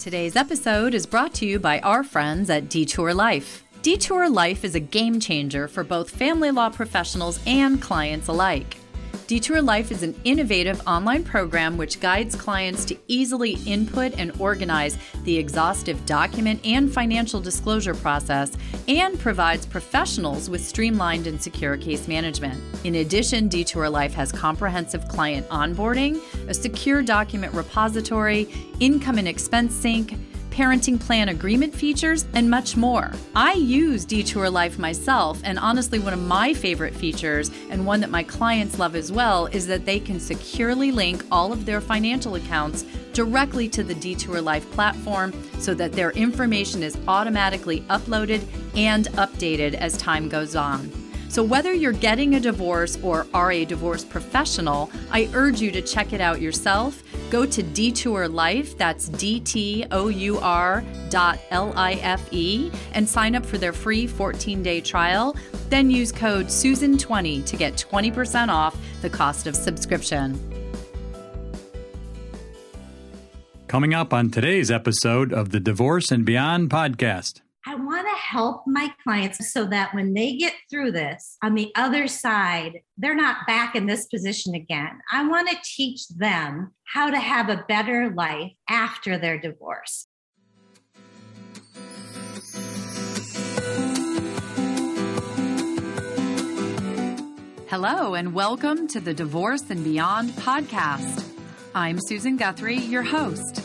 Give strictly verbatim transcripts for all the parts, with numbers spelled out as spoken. Today's episode is brought to you by our friends at Detour Life. Detour Life is a game changer for both family law professionals and clients alike. Detour Life is an innovative online program which guides clients to easily input and organize the exhaustive document and financial disclosure process and provides professionals with streamlined and secure case management. In addition, Detour Life has comprehensive client onboarding, a secure document repository, income and expense sync, parenting plan agreement features, and much more. I use Detour Life myself, and honestly, one of my favorite features, and one that my clients love as well, is that they can securely link all of their financial accounts directly to the Detour Life platform so that their information is automatically uploaded and updated as time goes on. So whether you're getting a divorce or are a divorce professional, I urge you to check it out yourself. Go to Detour Life, that's D-T-O-U-R dot L-I-F-E, and sign up for their free fourteen-day trial. Then use code Susan twenty to get twenty percent off the cost of subscription. Coming up on today's episode of the Divorce and Beyond podcast. I want to help my clients so that when they get through this, on the other side, they're not back in this position again. I want to teach them how to have a better life after their divorce. Hello, and welcome to the Divorce and Beyond podcast. I'm Susan Guthrie, your host.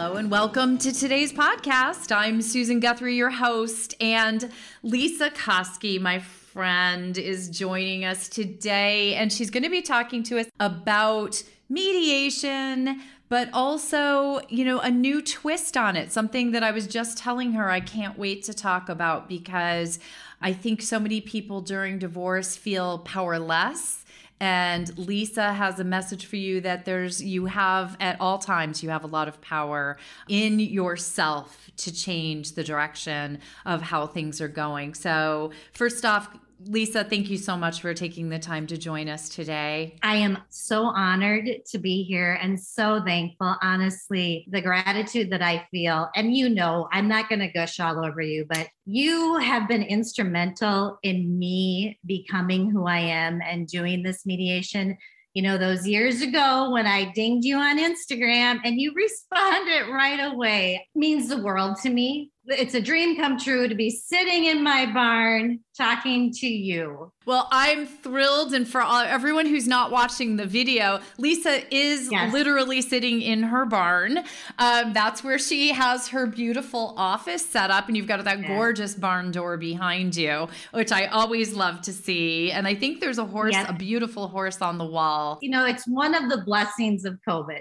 Hello and welcome to today's podcast. I'm Susan Guthrie, your host, and Lesa Koski, my friend, is joining us today, and she's going to be talking to us about mediation, but also, you know, a new twist on it, something that I was just telling her I can't wait to talk about, because I think so many people during divorce feel powerless. And Lesa has a message for you that there's, you have at all times, you have a lot of power in yourself to change the direction of how things are going. So first off, Lesa, thank you so much for taking the time to join us today. I am so honored to be here and so thankful. Honestly, the gratitude that I feel, and you know, I'm not going to gush all over you, but you have been instrumental in me becoming who I am and doing this mediation. You know, those years ago when I dinged you on Instagram and you responded right away means the world to me. It's a dream come true to be sitting in my barn talking to you. Well, I'm thrilled. And for all, everyone who's not watching the video, Lesa is yes. literally sitting in her barn. Um, that's where she has her beautiful office set up. And you've got that yes. gorgeous barn door behind you, which I always love to see. And I think there's a horse, yes. a beautiful horse on the wall. You know, it's one of the blessings of COVID,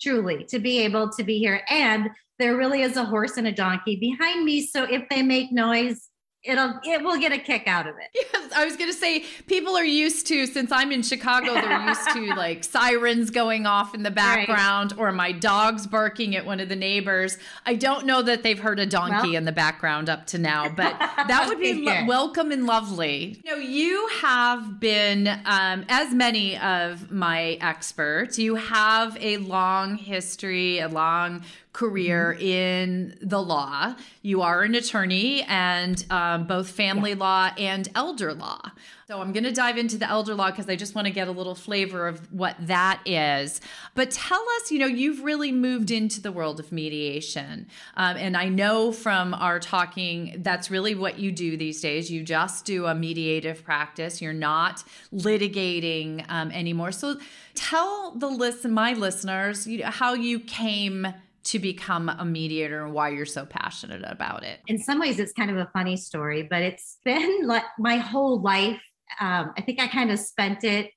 truly, to be able to be here. And there really is a horse and a donkey behind me. So if they make noise, it'll, it will get a kick out of it. Yes, I was going to say, people are used to, since I'm in Chicago, they're used to like sirens going off in the background, right, or my dog's barking at one of the neighbors. I don't know that they've heard a donkey well, in the background up to now, but that would be lo- welcome and lovely. You know, you have been, um, as many of my experts, you have a long history, a long career in the law. You are an attorney, and um, both family yeah. law and elder law. So I'm going to dive into the elder law because I just want to get a little flavor of what that is. But tell us, you know, you've really moved into the world of mediation. Um, and I know from our talking, that's really what you do these days. You just do a mediative practice. You're not litigating um, anymore. So tell the listen, my listeners, you know, how you came to become a mediator and why you're so passionate about it. In some ways, it's kind of a funny story, but it's been like my whole life. Um, I think I kind of spent it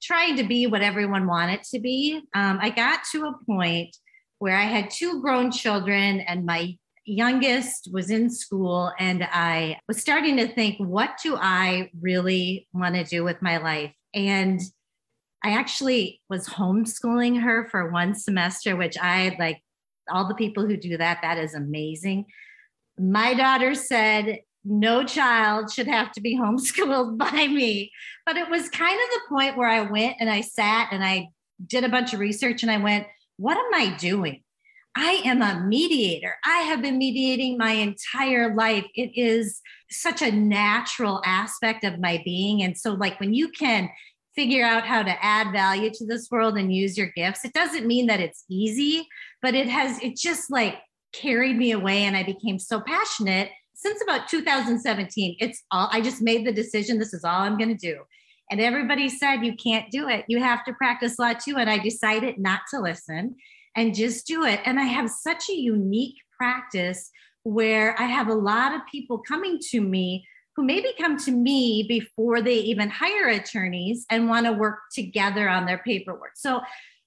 trying to be what everyone wanted to be. Um, I got to a point where I had two grown children and my youngest was in school, and I was starting to think, what do I really want to do with my life? And I actually was homeschooling her for one semester, which I like all the people who do that. That is amazing. My daughter said, no child should have to be homeschooled by me. But it was kind of the point where I went and I sat and I did a bunch of research and I went, what am I doing? I am a mediator. I have been mediating my entire life. It is such a natural aspect of my being. And so like when you can figure out how to add value to this world and use your gifts, it doesn't mean that it's easy, but it has, it just like carried me away. And I became so passionate since about two thousand seventeen. It's all, I just made the decision. This is all I'm going to do. And everybody said, you can't do it. You have to practice law too. And I decided not to listen and just do it. And I have such a unique practice where I have a lot of people coming to me who maybe come to me before they even hire attorneys and want to work together on their paperwork. So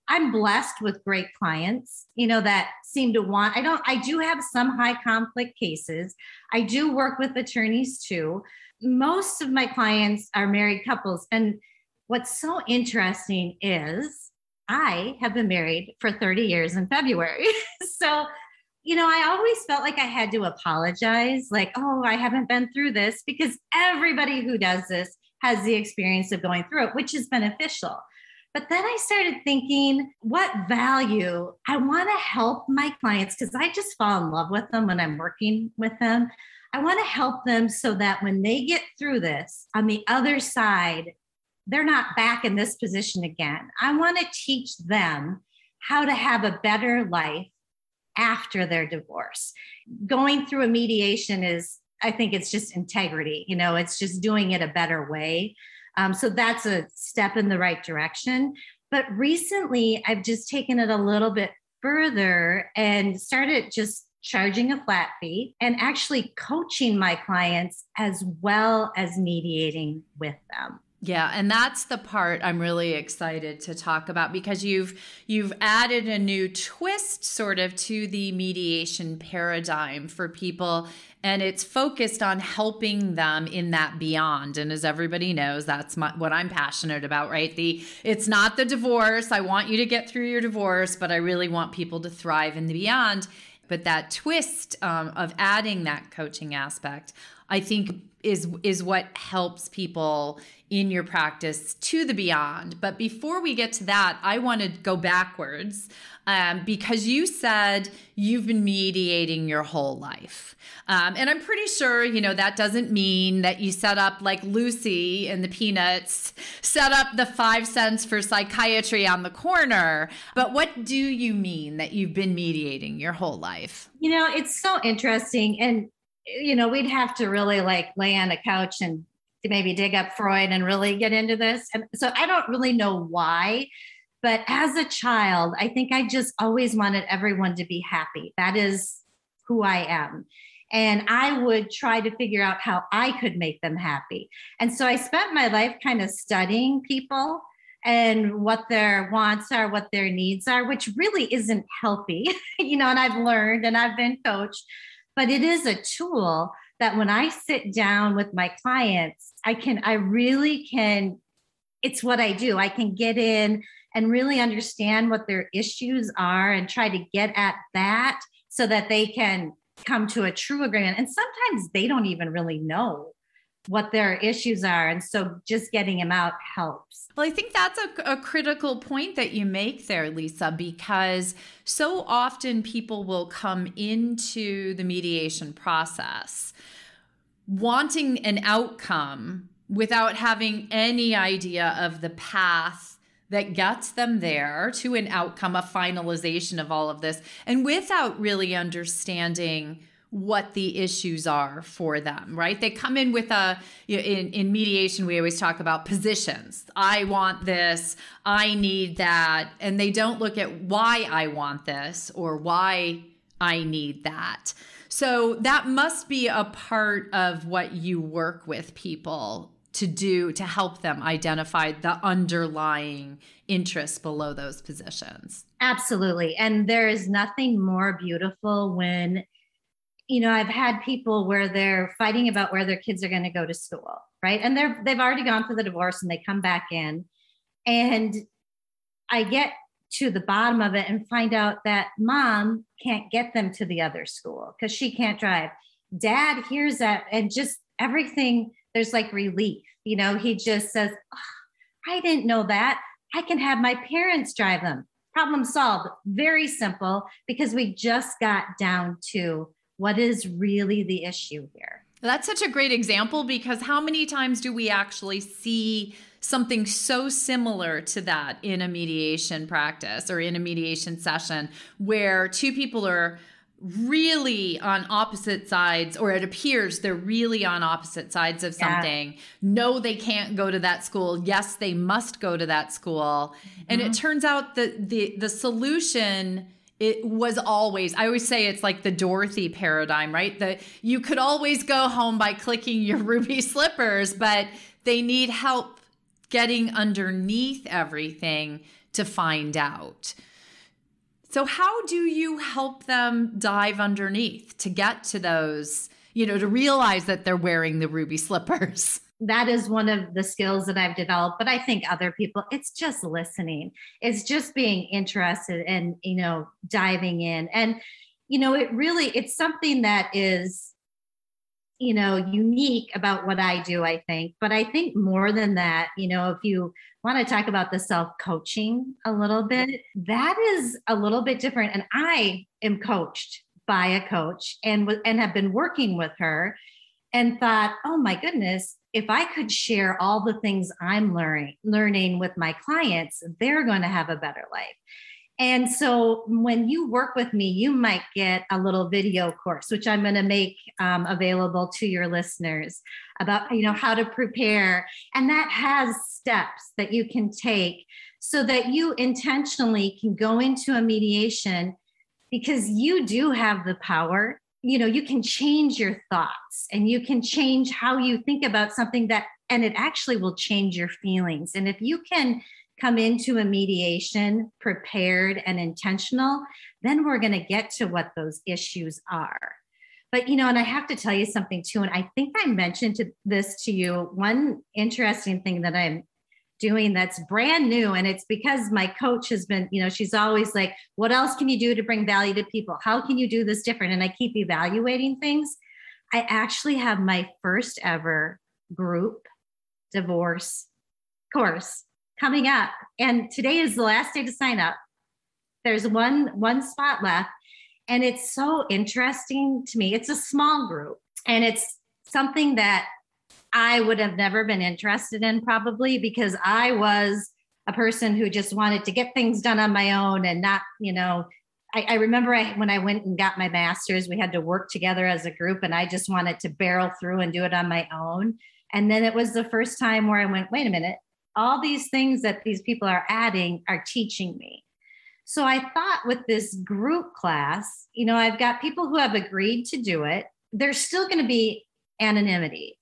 I'm blessed with great clients, you know, that seem to want, I don't, I do have some high conflict cases. I do work with attorneys too. Most of my clients are married couples. And what's so interesting is I have been married for thirty years in February. So, you know, I always felt like I had to apologize, like, oh, I haven't been through this, because everybody who does this has the experience of going through it, which is beneficial. But then I started thinking, what value? I want to help my clients because I just fall in love with them when I'm working with them. I want to help them so that when they get through this, on the other side, they're not back in this position again. I want to teach them how to have a better life after their divorce. Going through a mediation is, I think it's just integrity. You know, it's just doing it a better way. Um, so that's a step in the right direction. But recently, I've just taken it a little bit further and started just charging a flat fee and actually coaching my clients as well as mediating with them. Yeah. And that's the part I'm really excited to talk about, because you've you've added a new twist sort of to the mediation paradigm for people. And it's focused on helping them in that beyond. And as everybody knows, that's my, what I'm passionate about, right? The it's not the divorce. I want you to get through your divorce, but I really want people to thrive in the beyond. But that twist um, of adding that coaching aspect, I think is is what helps people in your practice to the beyond. But before we get to that, I want to go backwards um, because you said you've been mediating your whole life. Um, and I'm pretty sure, you know, that doesn't mean that you set up like Lucy in the Peanuts, set up the five cents for psychiatry on the corner. But what do you mean that you've been mediating your whole life? You know, it's so interesting. And you know, we'd have to really like lay on a couch and maybe dig up Freud and really get into this. And so I don't really know why, but as a child, I think I just always wanted everyone to be happy. That is who I am. And I would try to figure out how I could make them happy. And so I spent my life kind of studying people and what their wants are, what their needs are, which really isn't healthy, you know, and I've learned and I've been coached. But it is a tool that when I sit down with my clients, I can, I really can, it's what I do. I can get in and really understand what their issues are and try to get at that so that they can come to a true agreement. And sometimes they don't even really know what their issues are. And so just getting them out helps. Well, I think that's a, a critical point that you make there, Lesa, because so often people will come into the mediation process wanting an outcome without having any idea of the path that gets them there to an outcome, a finalization of all of this, and without really understanding what the issues are for them, right? They come in with a, in, in mediation, we always talk about positions. I want this, I need that. And they don't look at why I want this or why I need that. So that must be a part of what you work with people to do to help them identify the underlying interests below those positions. Absolutely. And there is nothing more beautiful when, you know, I've had people where they're fighting about where their kids are going to go to school, right? And they're, they've already gone through the divorce and they come back in, and I get to the bottom of it and find out that mom can't get them to the other school because she can't drive. Dad hears that and just everything, there's like relief. You know, he just says, oh, I didn't know that. I can have my parents drive them. Problem solved. Very simple, because we just got down to what is really the issue here. That's such a great example, because how many times do we actually see something so similar to that in a mediation practice or in a mediation session where two people are really on opposite sides, or it appears they're really on opposite sides of something. Yeah. No, they can't go to that school. Yes, they must go to that school. Mm-hmm. And it turns out that the, the solution, it was always, I always say it's like the Dorothy paradigm, right? That you could always go home by clicking your ruby slippers, but they need help getting underneath everything to find out. So how do you help them dive underneath to get to those, you know, to realize that they're wearing the ruby slippers? That is one of the skills that I've developed, but I think other people, it's just listening. It's just being interested and, you know, diving in. And, you know, it really, it's something that is, you know, unique about what I do, I think. But I think more than that, you know, if you want to talk about the self-coaching a little bit, that is a little bit different. And I am coached by a coach and, and have been working with her and thought, oh my goodness, if I could share all the things I'm learning, learning with my clients, they're going to have a better life. And so when you work with me, you might get a little video course, which I'm going to make um, available to your listeners about, you know, how to prepare. And that has steps that you can take so that you intentionally can go into a mediation, because you do have the power. You know, you can change your thoughts and you can change how you think about something, that, and it actually will change your feelings. And if you can come into a mediation prepared and intentional, then we're going to get to what those issues are. But, you know, and I have to tell you something too, and I think I mentioned to, this to you, one interesting thing that I'm doing that's brand new. And it's because my coach has been, you know, she's always like, what else can you do to bring value to people? How can you do this different? And I keep evaluating things. I actually have my first ever group divorce course coming up. And today is the last day to sign up. There's one, one spot left. And it's so interesting to me. It's a small group, and it's something that I would have never been interested in, probably, because I was a person who just wanted to get things done on my own and not, you know, I, I remember I, when I went and got my master's, we had to work together as a group, and I just wanted to barrel through and do it on my own. And then it was the first time where I went, wait a minute, all these things that these people are adding are teaching me. So I thought with this group class, you know, I've got people who have agreed to do it. There's still going to be anonymity,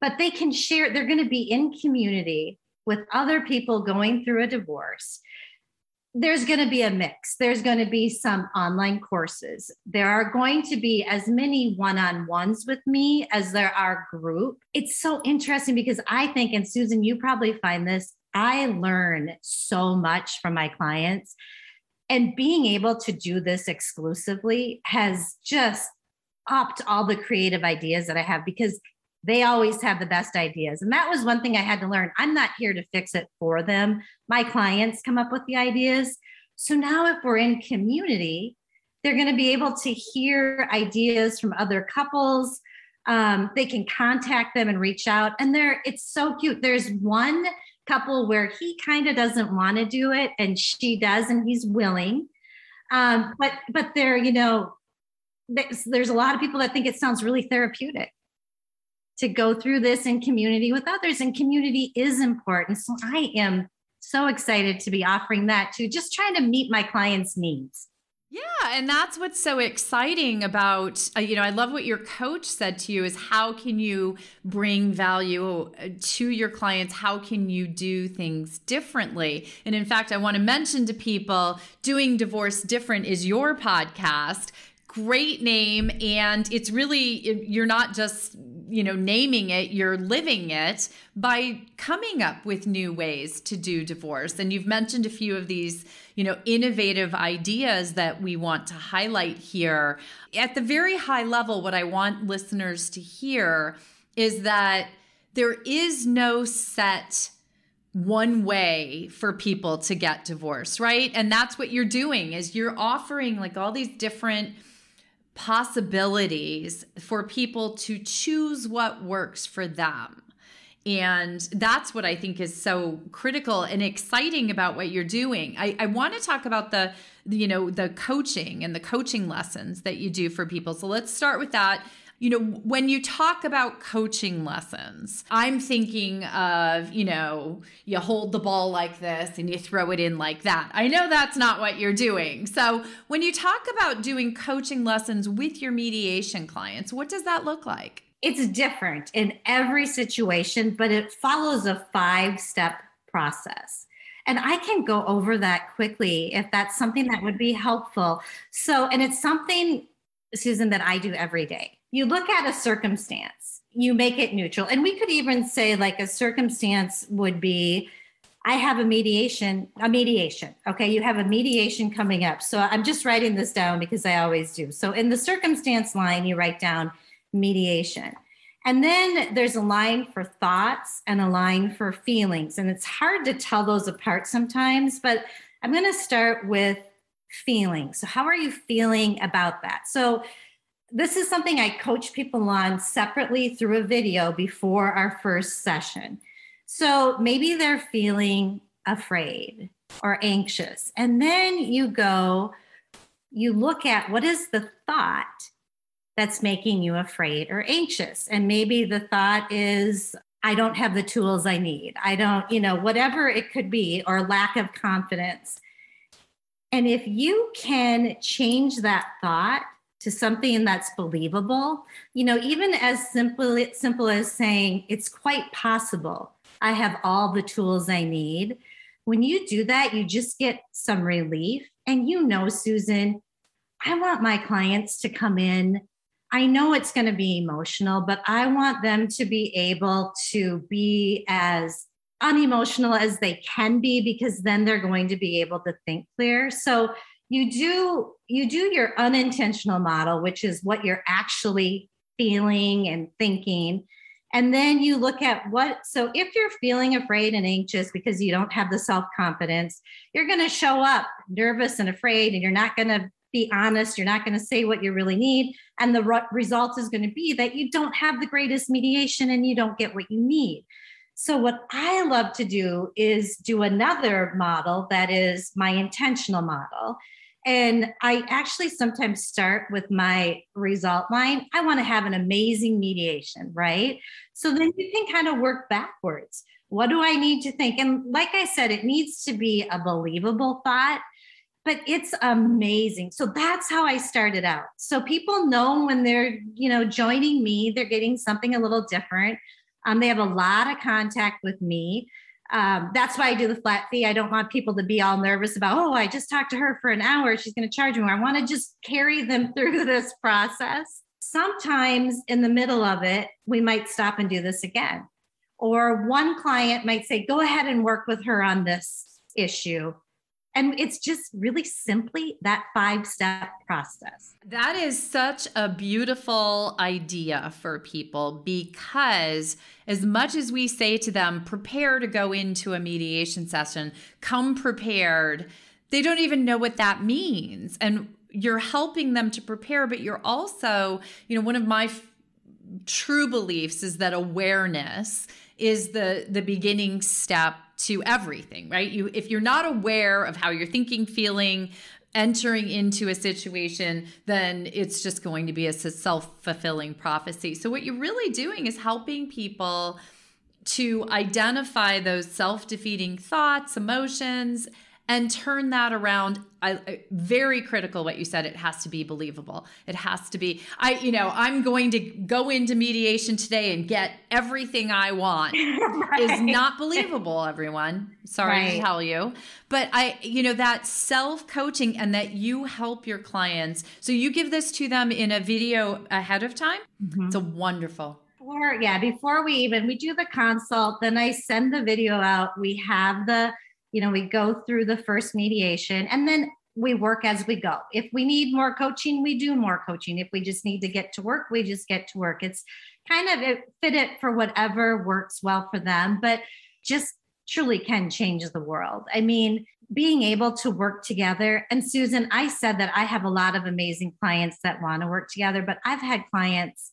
but they can share, they're going to be in community with other people going through a divorce. There's going to be a mix. There's going to be some online courses. There are going to be as many one-on-ones with me as there are group. It's so interesting because I think, and Susan, you probably find this, I learn so much from my clients, and being able to do this exclusively has just upped all the creative ideas that I have, because they always have the best ideas. And that was one thing I had to learn. I'm not here to fix it for them. My clients come up with the ideas. So now if we're in community, they're going to be able to hear ideas from other couples. Um, they can contact them and reach out. And they're, it's so cute. There's one couple where he kind of doesn't want to do it and she does, and he's willing. Um, but, but they're, you know, there's, there's a lot of people that think it sounds really therapeutic to go through this in community with others, and community is important. So I am so excited to be offering that, to just trying to meet my clients' needs. Yeah. And that's what's so exciting about, uh, you know, I love what your coach said to you is how can you bring value to your clients? How can you do things differently? And in fact, I want to mention to people, Doing Divorce Different is your podcast. Great name. And it's really, you're not just, you know, naming it, you're living it by coming up with new ways to do divorce. And you've mentioned a few of these, you know, innovative ideas that we want to highlight here. At the very high level, what I want listeners to hear is that there is no set one way for people to get divorced, right? And that's what you're doing is you're offering like all these different possibilities for people to choose what works for them. And that's what I think is so critical and exciting about what you're doing. I, I want to talk about the, you know, the coaching and the coaching lessons that you do for people. So let's start with that. You know, when you talk about coaching lessons, I'm thinking of, you know, you hold the ball like this and you throw it in like that. I know that's not what you're doing. So when you talk about doing coaching lessons with your mediation clients, what does that look like? It's different in every situation, but it follows a five-step process. And I can go over that quickly if that's something that would be helpful. So, and it's something, Susan, that I do every day. You look at a circumstance, you make it neutral. And we could even say like a circumstance would be, I have a mediation, a mediation. Okay. You have a mediation coming up. So I'm just writing this down because I always do. So in the circumstance line, you write down mediation. And then there's a line for thoughts and a line for feelings. And it's hard to tell those apart sometimes, but I'm going to start with feelings. So how are you feeling about that? So this is something I coach people on separately through a video before our first session. So maybe they're feeling afraid or anxious. And then you go, you look at what is the thought that's making you afraid or anxious. And maybe the thought is, I don't have the tools I need. I don't, you know, whatever it could be, or lack of confidence. And if you can change that thought to something that's believable, you know, even as simple, simple as saying, it's quite possible I have all the tools I need. When you do that, you just get some relief. And you know, Susan, I want my clients to come in. I know it's going to be emotional, but I want them to be able to be as unemotional as they can be, because then they're going to be able to think clear. So You do you do your unintentional model, which is what you're actually feeling and thinking. And then you look at what, so if you're feeling afraid and anxious because you don't have the self-confidence, you're going to show up nervous and afraid, and you're not going to be honest. You're not going to say what you really need. And the re- result is going to be that you don't have the greatest mediation and you don't get what you need. So what I love to do is do another model that is my intentional model. And I actually sometimes start with my result line. I want to have an amazing mediation, right? So then you can kind of work backwards. What do I need to think? And like I said, it needs to be a believable thought, but it's amazing. So that's how I started out. So people know when they're, you know, joining me, they're getting something a little different. Um, they have a lot of contact with me. Um, that's why I do the flat fee. I don't want people to be all nervous about, oh, I just talked to her for an hour. She's going to charge me more. I want to just carry them through this process. Sometimes in the middle of it, we might stop and do this again. Or one client might say, go ahead and work with her on this issue. And it's just really simply that five-step process. That is such a beautiful idea for people, because as much as we say to them, prepare to go into a mediation session, come prepared, they don't even know what that means. And you're helping them to prepare, but you're also, you know, one of my f- true beliefs is that awareness is the, the beginning step to everything, right? You, if you're not aware of how you're thinking, feeling, entering into a situation, then it's just going to be a self-fulfilling prophecy. So what you're really doing is helping people to identify those self-defeating thoughts, emotions, and turn that around. I, very critical what you said. It has to be believable. It has to be, I, you know, I'm going to go into mediation today and get everything I want. Right. Is not believable, everyone. Sorry right. to tell you. But I, you know, that self-coaching and that you help your clients. So you give this to them in a video ahead of time. Mm-hmm. It's a wonderful. Before, yeah. Before we even, we do the consult, then I send the video out. We have the, you know, we go through the first mediation and then we work as we go. If we need more coaching, we do more coaching. If we just need to get to work, we just get to work. It's kind of it, fit it for whatever works well for them, but just truly can change the world. I mean, being able to work together. And Susan, I said that I have a lot of amazing clients that want to work together, but I've had clients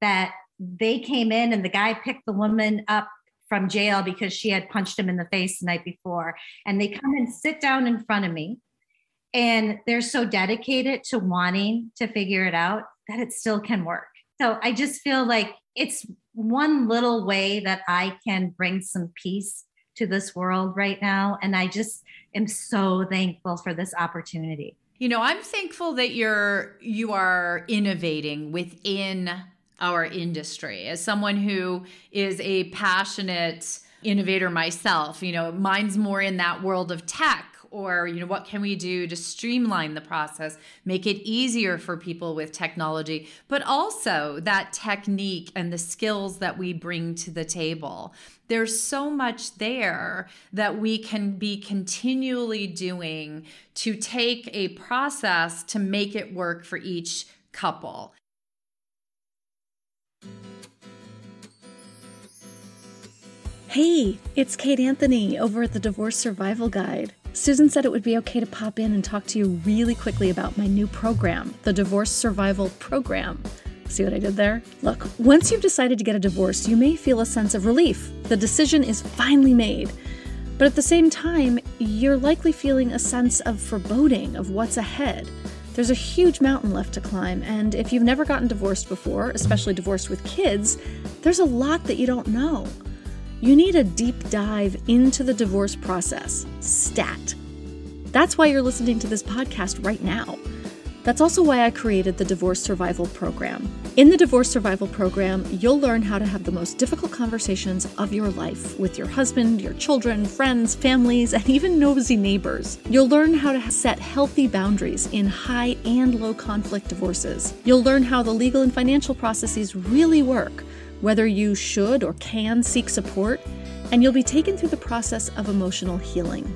that they came in and the guy picked the woman up from jail because she had punched him in the face the night before. And they come and sit down in front of me and they're so dedicated to wanting to figure it out that it still can work. So I just feel like it's one little way that I can bring some peace to this world right now. And I just am so thankful for this opportunity. You know, I'm thankful that you're, you are innovating within our industry. As someone who is a passionate innovator myself, you know, mine's more in that world of tech or, you know, what can we do to streamline the process, make it easier for people with technology, but also that technique and the skills that we bring to the table. There's so much there that we can be continually doing to take a process to make it work for each couple. Hey, it's Kate Anthony over at the Divorce Survival Guide. Susan said it would be okay to pop in and talk to you really quickly about my new program, the Divorce Survival Program. See what I did there? Look, once you've decided to get a divorce, you may feel a sense of relief. The decision is finally made. But at the same time, you're likely feeling a sense of foreboding of what's ahead. There's a huge mountain left to climb, and if you've never gotten divorced before, especially divorced with kids, there's a lot that you don't know. You need a deep dive into the divorce process, stat. That's why you're listening to this podcast right now. That's also why I created the Divorce Survival Program. In the Divorce Survival Program, you'll learn how to have the most difficult conversations of your life with your husband, your children, friends, families, and even nosy neighbors. You'll learn how to set healthy boundaries in high and low conflict divorces. You'll learn how the legal and financial processes really work, whether you should or can seek support, and you'll be taken through the process of emotional healing.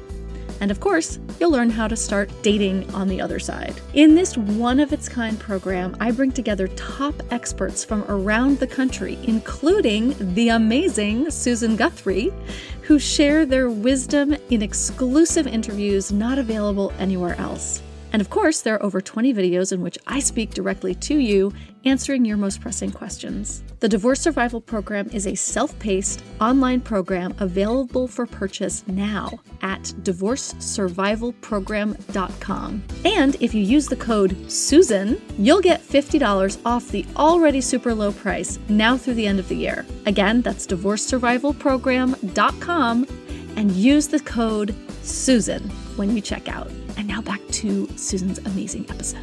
And of course, you'll learn how to start dating on the other side. In this one-of-its-kind program, I bring together top experts from around the country, including the amazing Susan Guthrie, who share their wisdom in exclusive interviews not available anywhere else. And of course, there are over twenty videos in which I speak directly to you, answering your most pressing questions. The Divorce Survival Program is a self-paced online program available for purchase now at divorce survival program dot com. And if you use the code Susan, you'll get fifty dollars off the already super low price now through the end of the year. Again, that's divorce survival program dot com and use the code Susan when you check out. And now back to Susan's amazing episode.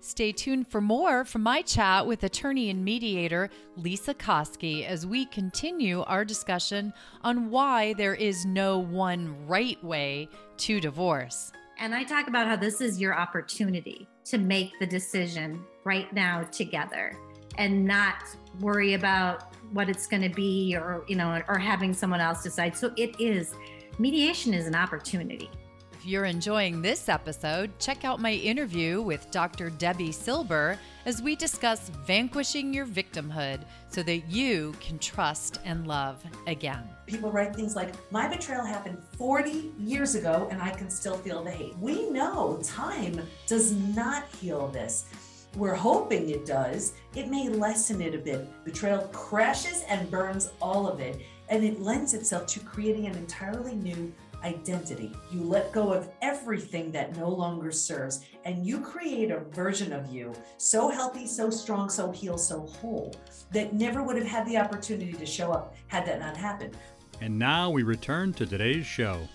Stay tuned for more from my chat with attorney and mediator Lesa Koski as we continue our discussion on why there is no one right way to divorce. And I talk about how this is your opportunity to make the decision right now together and not worry about what it's going to be or, you know, or having someone else decide. So it is. Mediation is an opportunity. If you're enjoying this episode, check out my interview with Doctor Debbie Silver as we discuss vanquishing your victimhood so that you can trust and love again. People write things like, my betrayal happened forty years ago and I can still feel the hate. We know time does not heal this. We're hoping it does. It may lessen it a bit. Betrayal crashes and burns all of it. And it lends itself to creating an entirely new identity. You let go of everything that no longer serves, and you create a version of you so healthy, so strong, so healed, so whole, that never would have had the opportunity to show up had that not happened. And now we return to today's show.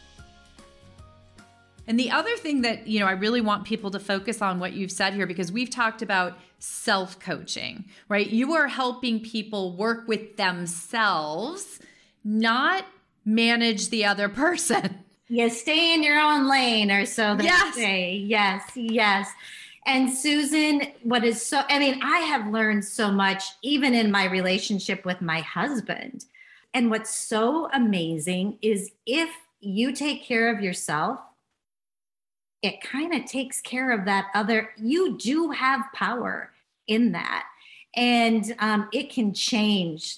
And the other thing that, you know, I really want people to focus on what you've said here, because we've talked about self-coaching, right? You are helping people work with themselves, not manage the other person. Yes, stay in your own lane, or so they yes. say. Yes, yes. And Susan, what is so, I mean, I have learned so much, even in my relationship with my husband. And what's so amazing is if you take care of yourself, it kind of takes care of that other. You do have power in that. And um, it can change.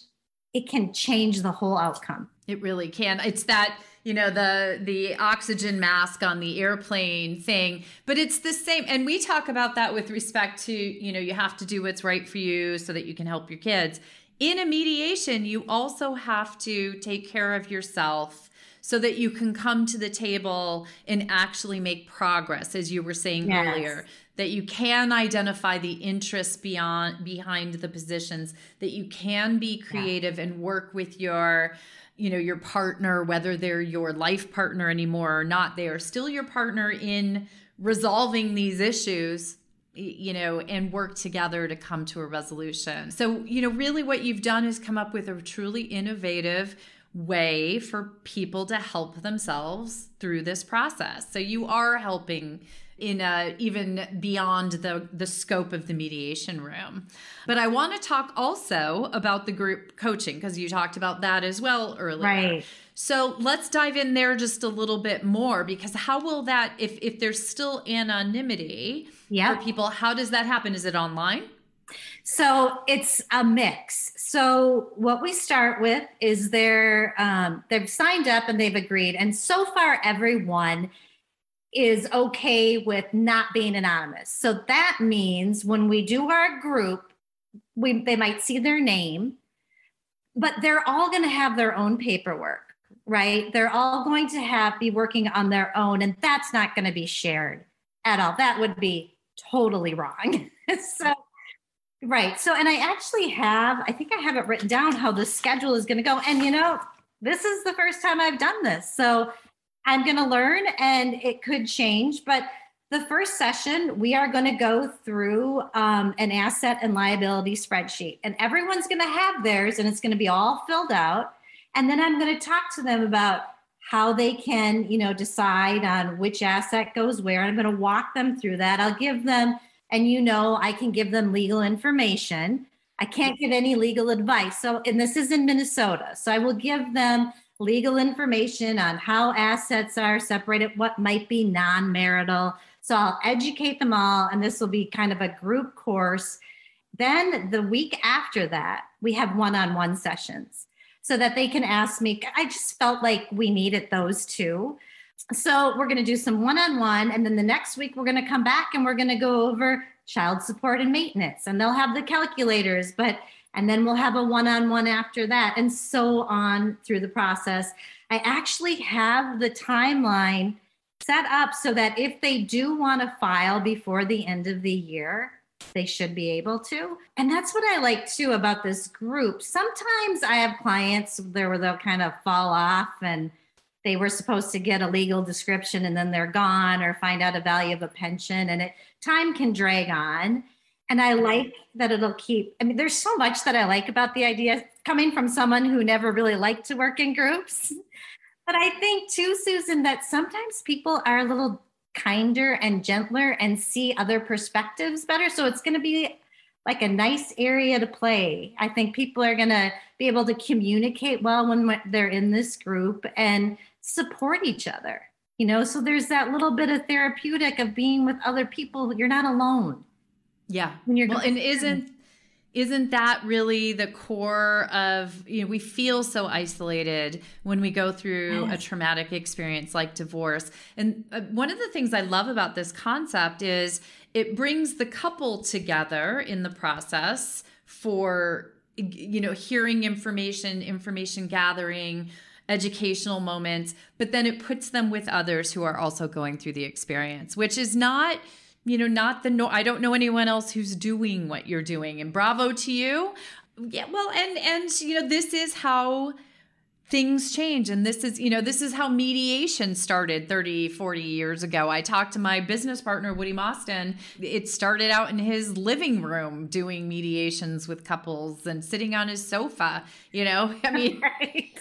It can change the whole outcome. It really can. It's that, you know, the the oxygen mask on the airplane thing, but it's the same. And we talk about that with respect to, you know, you have to do what's right for you so that you can help your kids. In a mediation, you also have to take care of yourself so that you can come to the table and actually make progress, as you were saying yes. earlier, that you can identify the interests beyond behind the positions, that you can be creative yeah. and work with your, you know, your partner, whether they're your life partner anymore or not. They are still your partner in resolving these issues, you know, and work together to come to a resolution. So, you know, really what you've done is come up with a truly innovative way for people to help themselves through this process. So you are helping in a, even beyond the, the scope of the mediation room. But I want to talk also about the group coaching, because you talked about that as well earlier. Right. So let's dive in there just a little bit more, because how will that, if, if there's still anonymity yep. for people, how does that happen? Is it online? So it's a mix. So what we start with is they're, um, they've signed up and they've agreed. And so far, everyone is okay with not being anonymous. So that means when we do our group, we, they might see their name, but they're all going to have their own paperwork, right? They're all going to have, be working on their own, and that's not going to be shared at all. That would be totally wrong. So right. So, and I actually have, I think I have it written down how the schedule is going to go. And, you know, this is the first time I've done this. So I'm going to learn, and it could change. But the first session, we are going to go through um, an asset and liability spreadsheet. And everyone's going to have theirs, and it's going to be all filled out. And then I'm going to talk to them about how they can, you know, decide on which asset goes where. I'm going to walk them through that. I'll give them... And you know, I can give them legal information. I can't give any legal advice. So, and this is in Minnesota. So I will give them legal information on how assets are separated, what might be non-marital. So I'll educate them all. And this will be kind of a group course. Then the week after that, we have one-on-one sessions so that they can ask me. I just felt like we needed those two. So we're going to do some one-on-one, and then the next week we're going to come back and we're going to go over child support and maintenance, and they'll have the calculators, but, and then we'll have a one-on-one after that, and so on through the process. I actually have the timeline set up so that if they do want to file before the end of the year, they should be able to. And that's what I like too about this group. Sometimes I have clients there where they'll kind of fall off, and they were supposed to get a legal description and then they're gone, or find out a value of a pension, and it, time can drag on. And I like that it'll keep, I mean, there's so much that I like about the idea coming from someone who never really liked to work in groups. But I think too, Susan, that sometimes people are a little kinder and gentler and see other perspectives better. So it's going to be like a nice area to play. I think people are going to be able to communicate well when they're in this group and support each other, you know? So there's that little bit of therapeutic of being with other people. You're not alone. Yeah. When you're well, and isn't, isn't that really the core of, you know, we feel so isolated when we go through yes. a traumatic experience like divorce. And one of the things I love about this concept is it brings the couple together in the process for, you know, hearing information, information gathering, educational moments, but then it puts them with others who are also going through the experience, which is not, you know, not the, no, I don't know anyone else who's doing what you're doing, and bravo to you. Yeah. Well, and, and, you know, this is how things change. And this is, you know, this is how mediation started thirty, forty years ago. I talked to my business partner, Woody Mostyn. It started out in his living room doing mediations with couples and sitting on his sofa, you know, I mean, right.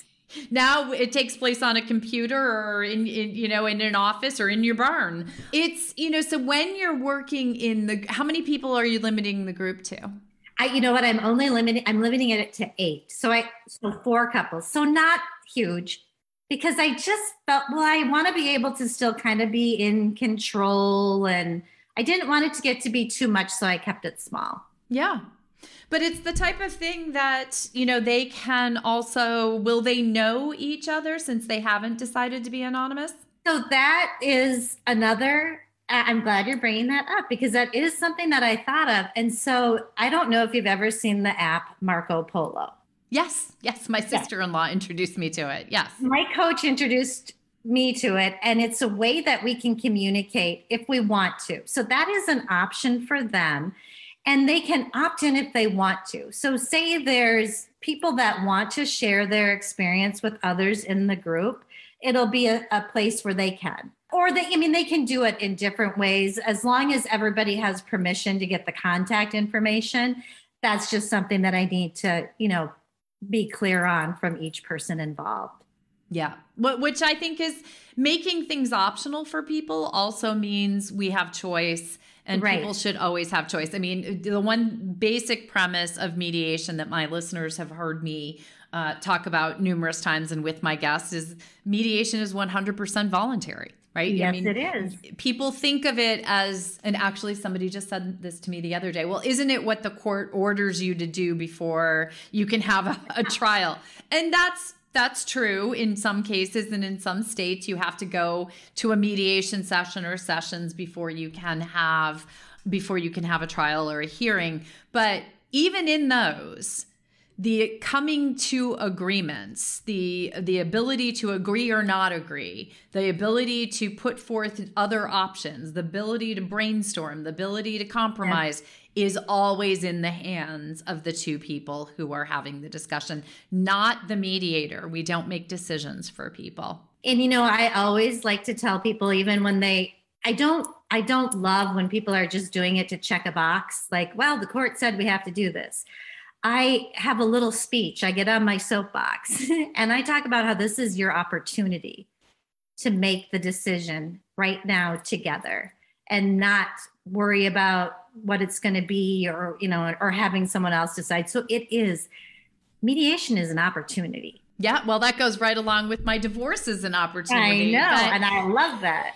Now it takes place on a computer or in, in, you know, in an office or in your barn. It's, you know, so when you're working in the, how many people are you limiting the group to? I, you know what? I'm only limiting, I'm limiting it to eight. So I, so four couples, so not huge, because I just felt, well, I want to be able to still kind of be in control, and I didn't want it to get to be too much. So I kept it small. Yeah. But it's the type of thing that, you know, they can also, will they know each other since they haven't decided to be anonymous? So that is another, I'm glad you're bringing that up, because that is something that I thought of. And so I don't know if you've ever seen the app Marco Polo. Yes. Yes. My sister-in-law yes. introduced me to it. Yes. My coach introduced me to it. And it's a way that we can communicate if we want to. So that is an option for them. And they can opt in if they want to. So say there's people that want to share their experience with others in the group, it'll be a, a place where they can. Or they, I mean, they can do it in different ways. As long as everybody has permission to get the contact information, that's just something that I need to, you know, be clear on from each person involved. Yeah. Which I think is making things optional for people also means we have choice. And right. people should always have choice. I mean, the one basic premise of mediation that my listeners have heard me uh, talk about numerous times and with my guests is mediation is one hundred percent voluntary, right? Yes, I mean, it is. People think of it as, and actually somebody just said this to me the other day, well, isn't it what the court orders you to do before you can have a, a trial? And that's That's true in some cases, and in some states you have to go to a mediation session or sessions before you can have before you can have a trial or a hearing. But even in those, the coming to agreements, the the ability to agree or not agree, the ability to put forth other options, the ability to brainstorm, the ability to compromise. Yeah. is always in the hands of the two people who are having the discussion, not the mediator. We don't make decisions for people. And, you know, I always like to tell people, even when they, I don't, I don't love when people are just doing it to check a box, like, well, the court said we have to do this. I have a little speech. I get on my soapbox and I talk about how this is your opportunity to make the decision right now together and not worry about what it's going to be or, you know, or having someone else decide. So it is, mediation is an opportunity. Yeah. Well, that goes right along with my divorce is an opportunity. I know. But, and I love that.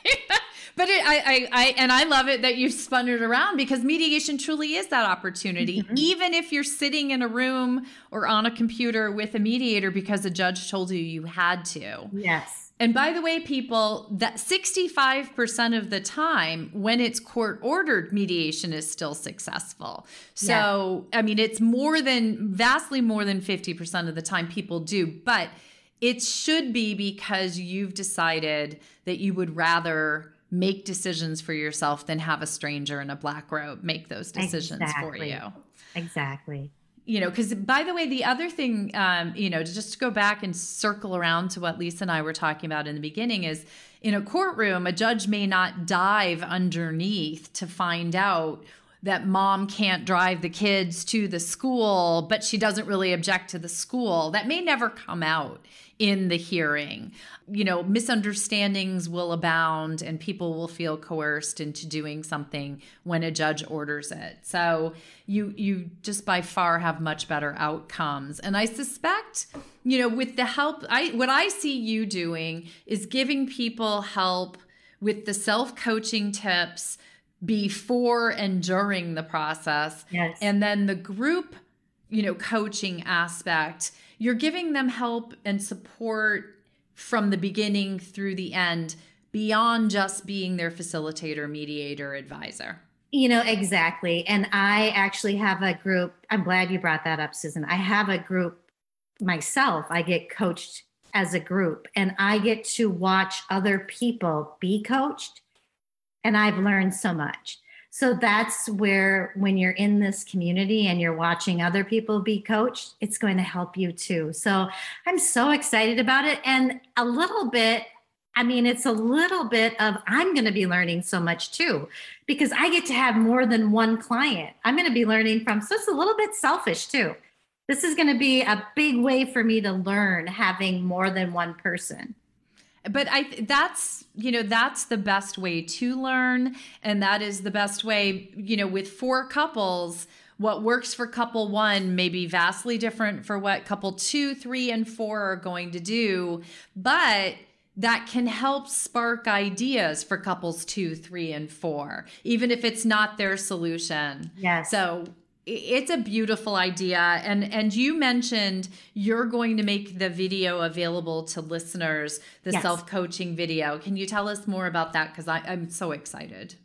But it, I, I, I, and I love it that you've spun it around, because mediation truly is that opportunity. Mm-hmm. Even if you're sitting in a room or on a computer with a mediator because a judge told you you had to. Yes. And by the way, people, that sixty-five percent of the time when it's court ordered, mediation is still successful. So, yeah. I mean, it's more than vastly more than fifty percent of the time people do, but it should be because you've decided that you would rather make decisions for yourself than have a stranger in a black robe make those decisions exactly. for you. Exactly. You know, because by the way, the other thing, um, you know, just to go back and circle around to what Lesa and I were talking about in the beginning is in a courtroom, a judge may not dive underneath to find out that mom can't drive the kids to the school, but she doesn't really object to the school. That may never come out in the hearing. You know, misunderstandings will abound and people will feel coerced into doing something when a judge orders it. So you you just by far have much better outcomes. And I suspect, you know, with the help, I what I see you doing is giving people help with the self-coaching tips before and during the process. Yes. And then the group, you know, coaching aspect, you're giving them help and support from the beginning through the end, beyond just being their facilitator, mediator, advisor. You know, exactly. And I actually have a group. I'm glad you brought that up, Susan. I have a group myself. I get coached as a group and I get to watch other people be coached. And I've learned so much. So that's where, when you're in this community and you're watching other people be coached, it's going to help you too. So I'm so excited about it. And a little bit, I mean, it's a little bit of, I'm going to be learning so much too, because I get to have more than one client I'm going to be learning from. So it's a little bit selfish too. This is going to be a big way for me to learn, having more than one person. But I, that's, you know, that's the best way to learn. And that is the best way, you know, with four couples, what works for couple one may be vastly different for what couple two, three, and four are going to do. But that can help spark ideas for couples two, three, and four, even if it's not their solution. Yes. So it's a beautiful idea. And, and you mentioned you're going to make the video available to listeners, the yes. self-coaching video. Can you tell us more about that? Because I'm so excited.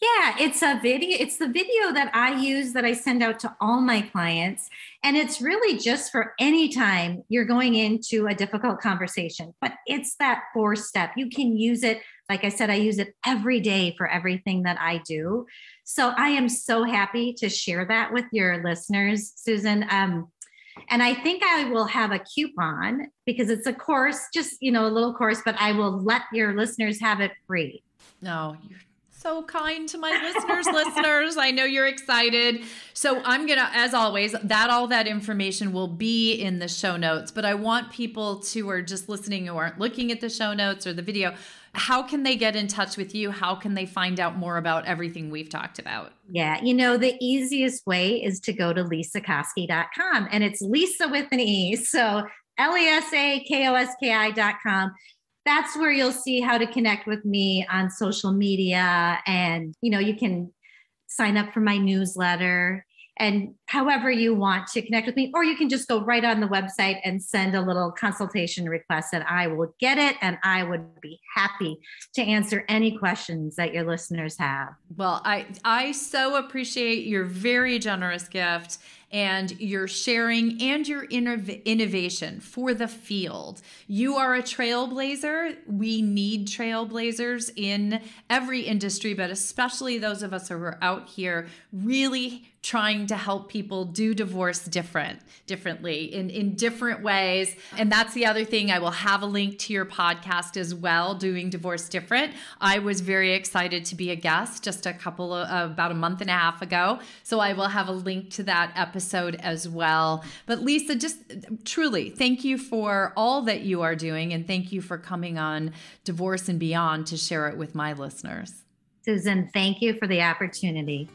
Yeah, it's a video. It's the video that I use that I send out to all my clients. And it's really just for any time you're going into a difficult conversation, but it's that four step. You can use it. Like I said, I use it every day for everything that I do. So I am so happy to share that with your listeners, Susan. Um, and I think I will have a coupon because it's a course, just, you know, a little course, but I will let your listeners have it free. No, you're so kind to my listeners, listeners. I know you're excited. So I'm going to, as always, that all that information will be in the show notes, but I want people who are just listening who aren't looking at the show notes or the video, how can they get in touch with you? How can they find out more about everything we've talked about? Yeah. You know, the easiest way is to go to lesa koski dot com, and it's Lesa with an E. So L E S A K O S K I dot com. That's where you'll see how to connect with me on social media. And, you know, you can sign up for my newsletter and however you want to connect with me, or you can just go right on the website and send a little consultation request and I will get it. And I would be happy to answer any questions that your listeners have. Well, I, I so appreciate your very generous gift and your sharing and your innov- innovation for the field. You are a trailblazer. We need trailblazers in every industry, but especially those of us who are out here really trying to help people do divorce different, differently, in, in different ways. And that's the other thing. I will have a link to your podcast as well, Doing Divorce Different. I was very excited to be a guest just a couple of, uh, about a month and a half ago. So I will have a link to that episode. episode as well. But Lesa, just truly thank you for all that you are doing. And thank you for coming on Divorce and Beyond to share it with my listeners. Susan, thank you for the opportunity.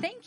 Thank